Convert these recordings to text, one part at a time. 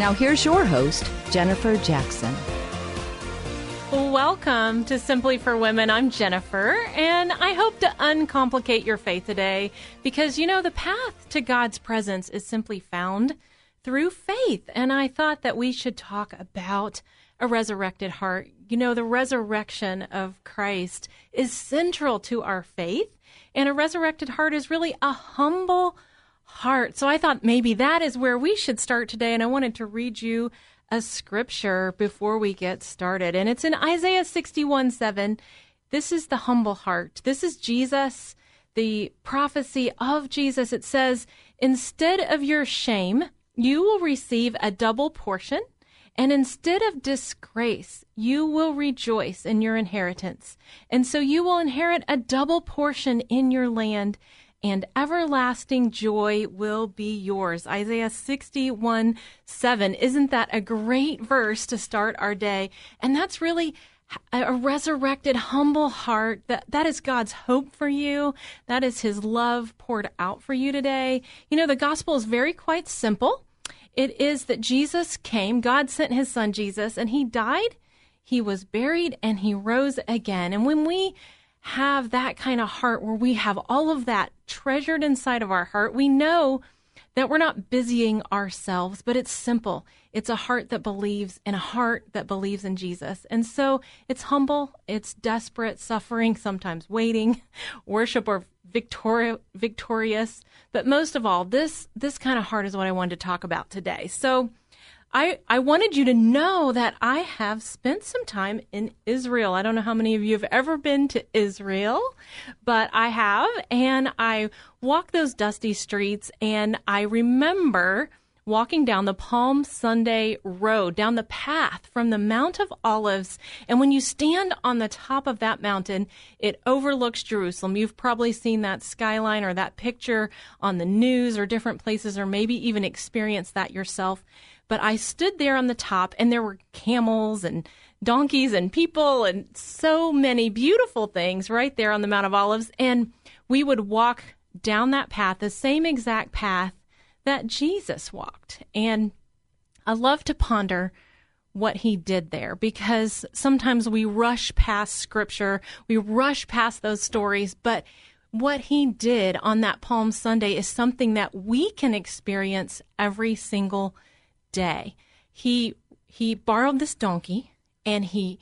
Now here's your host, Jennifer Jackson. Welcome to Simply for Women. I'm Jennifer, and I hope to uncomplicate your faith today because, you know, the path to God's presence is simply found through faith. And I thought that we should talk about a resurrected heart. You know, the resurrection of Christ is central to our faith, and a resurrected heart is really a humble heart. So I thought maybe that is where we should start today, and I wanted to read you a scripture before we get started. And it's in Isaiah 61:7. This is the humble heart. This is Jesus, the prophecy of Jesus. It says, "Instead of your shame, you will receive a double portion. And instead of disgrace, you will rejoice in your inheritance. And so you will inherit a double portion in your land, and everlasting joy will be yours." Isaiah 61:7. Isn't that a great verse to start our day? And that's really a resurrected, humble heart. That is God's hope for you. That is His love poured out for you today. You know, the gospel is very quite simple. It is that Jesus came, God sent His Son Jesus, and He died, He was buried, and He rose again. And when we have that kind of heart where we have all of that treasured inside of our heart, we know that we're not busying ourselves, but it's simple. It's a heart that believes and a heart that believes in Jesus. And so it's humble, it's desperate, suffering, sometimes waiting, worship, or victorious. But most of all, this kind of heart is what I wanted to talk about today. So I wanted you to know that I have spent some time in Israel. I don't know how many of you have ever been to Israel, but I have. And I walked those dusty streets, and I remember walking down the Palm Sunday Road, down the path from the Mount of Olives. And when you stand on the top of that mountain, it overlooks Jerusalem. You've probably seen that skyline or that picture on the news or different places, or maybe even experienced that yourself. But I stood there on the top, and there were camels and donkeys and people and so many beautiful things right there on the Mount of Olives. And we would walk down that path, the same exact path that Jesus walked. And I love to ponder what He did there, because sometimes we rush past scripture, we rush past those stories, but what He did on that Palm Sunday is something that we can experience every single day. He borrowed this donkey, and He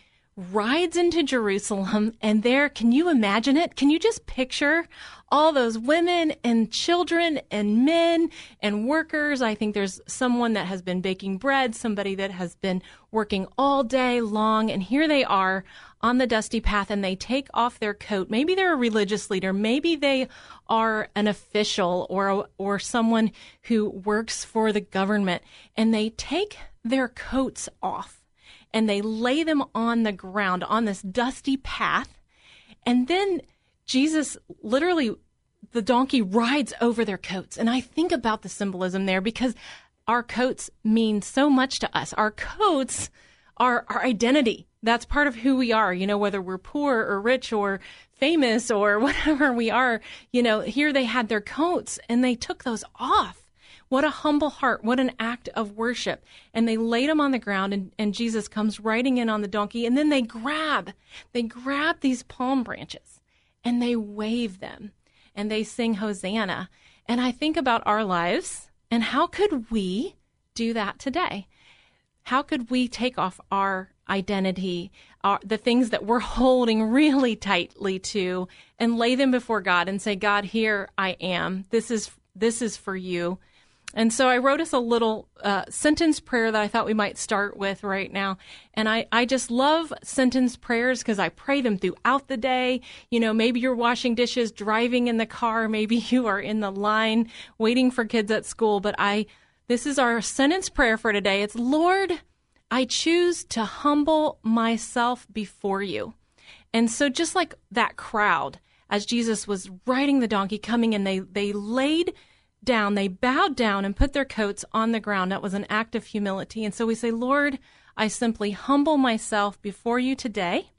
rides into Jerusalem, and there, can you imagine it? Can you just picture all those women and children and men and workers? I think there's someone that has been baking bread, somebody that has been working all day long, and here they are on the dusty path, and they take off their coat. Maybe they're a religious leader. Maybe they are an official or someone who works for the government, and they take their coats off. And they lay them on the ground on this dusty path. And then Jesus, literally, the donkey rides over their coats. And I think about the symbolism there, because our coats mean so much to us. Our coats are our identity. That's part of who we are, you know, whether we're poor or rich or famous or whatever we are. You know, here they had their coats, and they took those off. What a humble heart. What an act of worship. And they laid Him on the ground, and Jesus comes riding in on the donkey. And then they grab these palm branches, and they wave them, and they sing Hosanna. And I think about our lives, and how could we do that today? How could we take off our identity, the things that we're holding really tightly to, and lay them before God and say, God, here I am. This is for you. And so I wrote us a little sentence prayer that I thought we might start with right now. And I just love sentence prayers because I pray them throughout the day. You know, maybe you're washing dishes, driving in the car. Maybe you are in the line waiting for kids at school. But this is our sentence prayer for today. It's, Lord, I choose to humble myself before you. And so just like that crowd, as Jesus was riding the donkey coming in, they laid down, they bowed down and put their coats on the ground. That was an act of humility. And so we say, Lord, I simply humble myself before you today.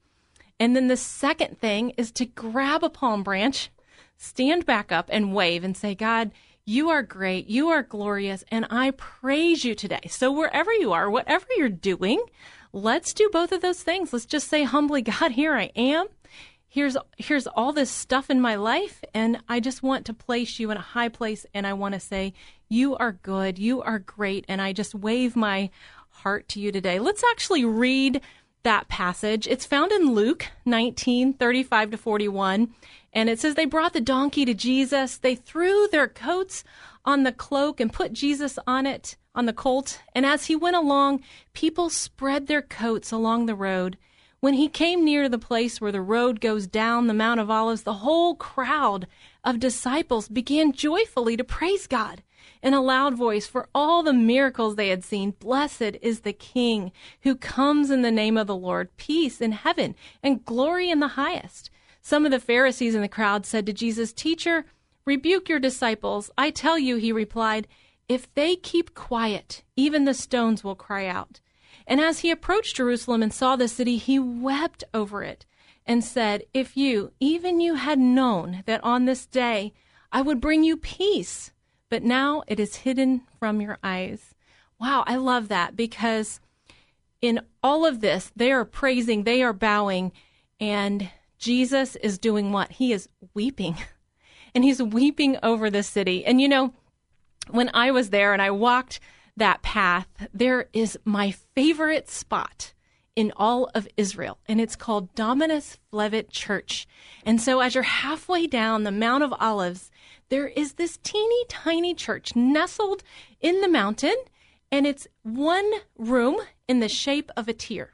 And then the second thing is to grab a palm branch, stand back up and wave and say, God, you are great, you are glorious, and I praise you today. So wherever you are, whatever you're doing, let's do both of those things. Let's just say humbly, God, here I am. Here's all this stuff in my life, and I just want to place you in a high place, and I want to say, you are good, you are great, and I just wave my heart to you today. Let's actually read that passage. It's found in Luke 19:35-41, and it says, they brought the donkey to Jesus. They threw their coats on the cloak and put Jesus on it, on the colt, and as he went along, people spread their coats along the road. When he came near the place where the road goes down the Mount of Olives, the whole crowd of disciples began joyfully to praise God in a loud voice for all the miracles they had seen. Blessed is the King who comes in the name of the Lord, peace in heaven and glory in the highest. Some of the Pharisees in the crowd said to Jesus, Teacher, rebuke your disciples. I tell you, he replied, if they keep quiet, even the stones will cry out. And as he approached Jerusalem and saw the city, he wept over it and said, if you, even you, had known that on this day I would bring you peace, but now it is hidden from your eyes. Wow, I love that, because in all of this, they are praising, they are bowing, and Jesus is doing what? He is weeping, and he's weeping over the city. And you know, when I was there and I walked that path, there is my favorite spot in all of Israel, and it's called Dominus Flevit Church. And so as you're halfway down the Mount of Olives, there is this teeny tiny church nestled in the mountain, and it's one room in the shape of a tear.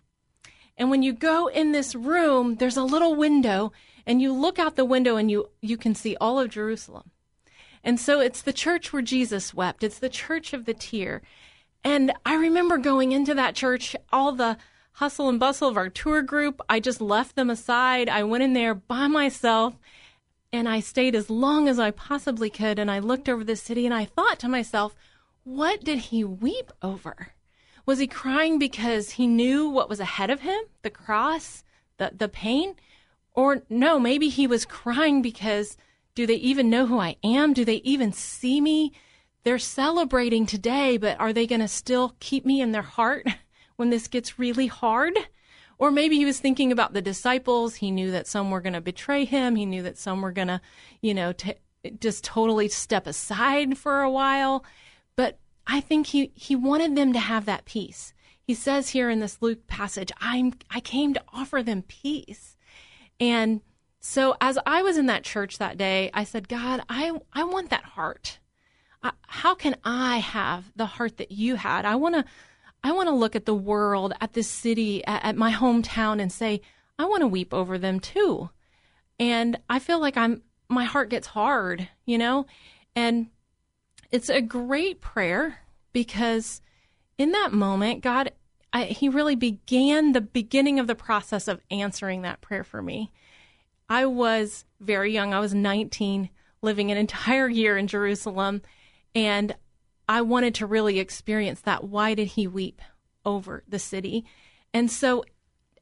And when you go in this room, there's a little window, and you look out the window and you can see all of Jerusalem. And so it's the church where Jesus wept. It's the church of the tear. And I remember going into that church, all the hustle and bustle of our tour group, I just left them aside. I went in there by myself, and I stayed as long as I possibly could. And I looked over the city, and I thought to myself, what did he weep over? Was he crying because he knew what was ahead of him, the cross, the pain? Or no, maybe he was crying because, do they even know who I am? Do they even see me? They're celebrating today, but are they going to still keep me in their heart when this gets really hard? Or maybe he was thinking about the disciples. He knew that some were going to betray him. He knew that some were going to, just totally step aside for a while. But I think he wanted them to have that peace. He says here in this Luke passage, I came to offer them peace. And so as I was in that church that day, I said, God, I want that heart. How can I have the heart that you had? I want to look at the world, at this city, at my hometown, and say, I want to weep over them too. And I feel like my heart gets hard, and it's a great prayer, because in that moment, God, he really began the beginning of the process of answering that prayer for me. I was very young. I was 19, living an entire year in Jerusalem, and I wanted to really experience that. Why did he weep over the city? And so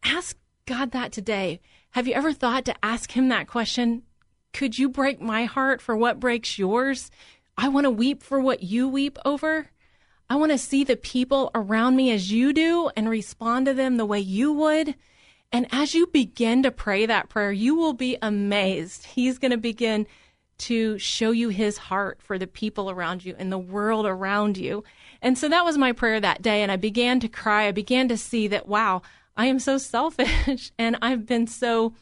ask God that today. Have you ever thought to ask him that question? Could you break my heart for what breaks yours? I want to weep for what you weep over. I want to see the people around me as you do and respond to them the way you would. And as you begin to pray that prayer, you will be amazed. He's going to begin to show you his heart for the people around you and the world around you. And so that was my prayer that day. And I began to cry. I began to see that, wow, I am so selfish and I've been so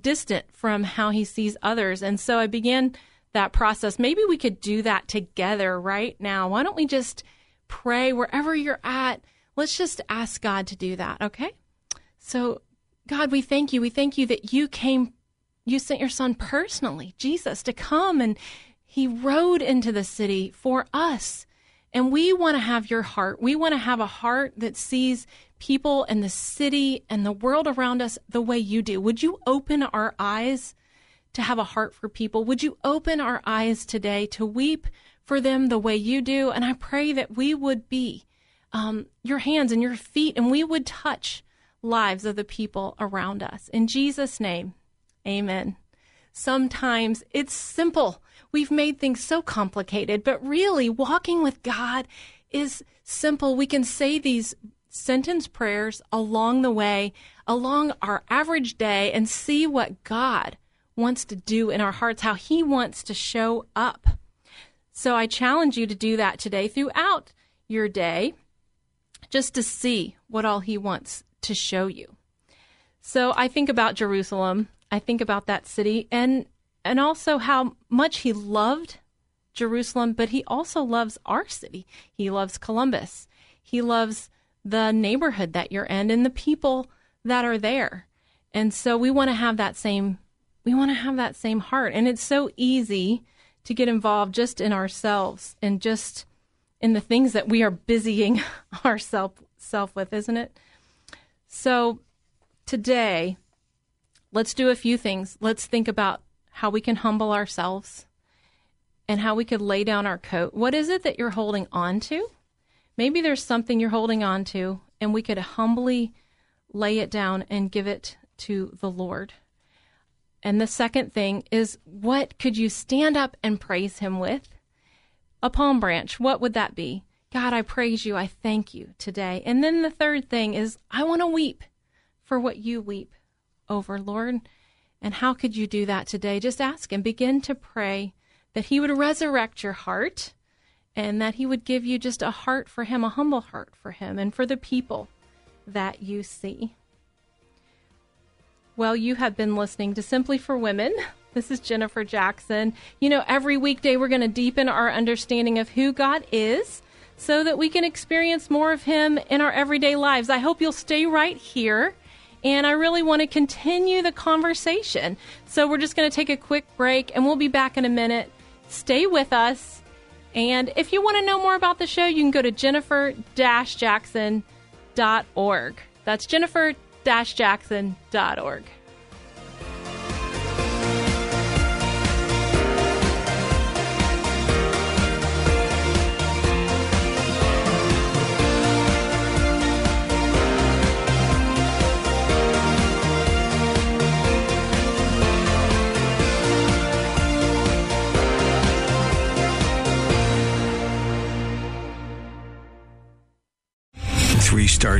distant from how he sees others. And so I began that process. Maybe we could do that together right now. Why don't we just pray wherever you're at? Let's just ask God to do that, okay? So, God, we thank you. We thank you that you came, you sent your son personally, Jesus, to come, and he rode into the city for us. And we want to have your heart. We want to have a heart that sees people and the city and the world around us the way you do. Would you open our eyes to have a heart for people? Would you open our eyes today to weep for them the way you do? And I pray that we would be your hands and your feet, and we would touch lives of the people around us. In Jesus' name, amen. Sometimes it's simple. We've made things so complicated, but really walking with God is simple. We can say these sentence prayers along the way, along our average day, and see what God wants to do in our hearts, how he wants to show up. So I challenge you to do that today throughout your day, just to see what all he wants to show you. So I think about Jerusalem. I think about that city and also how much he loved Jerusalem, but he also loves our city. He loves Columbus. He loves the neighborhood that you're in and the people that are there. And so we want to have that same heart. And it's so easy to get involved just in ourselves and just in the things that we are busying ourselves with, isn't it? So today, let's do a few things. Let's think about how we can humble ourselves and how we could lay down our coat. What is it that you're holding on to? Maybe there's something you're holding on to, and we could humbly lay it down and give it to the Lord. And the second thing is, what could you stand up and praise him with? A palm branch. What would that be? God, I praise you. I thank you today. And then the third thing is, I want to weep for what you weep over, Lord. And how could you do that today? Just ask him. Begin to pray that he would resurrect your heart and that he would give you just a heart for him, a humble heart for him and for the people that you see. Well, you have been listening to Simply for Women. This is Jennifer Jackson. You know, every weekday we're going to deepen our understanding of who God is so that we can experience more of him in our everyday lives. I hope you'll stay right here. And I really want to continue the conversation. So we're just going to take a quick break and we'll be back in a minute. Stay with us. And if you want to know more about the show, you can go to jennifer-jackson.org. That's jennifer-jackson.org. Three-star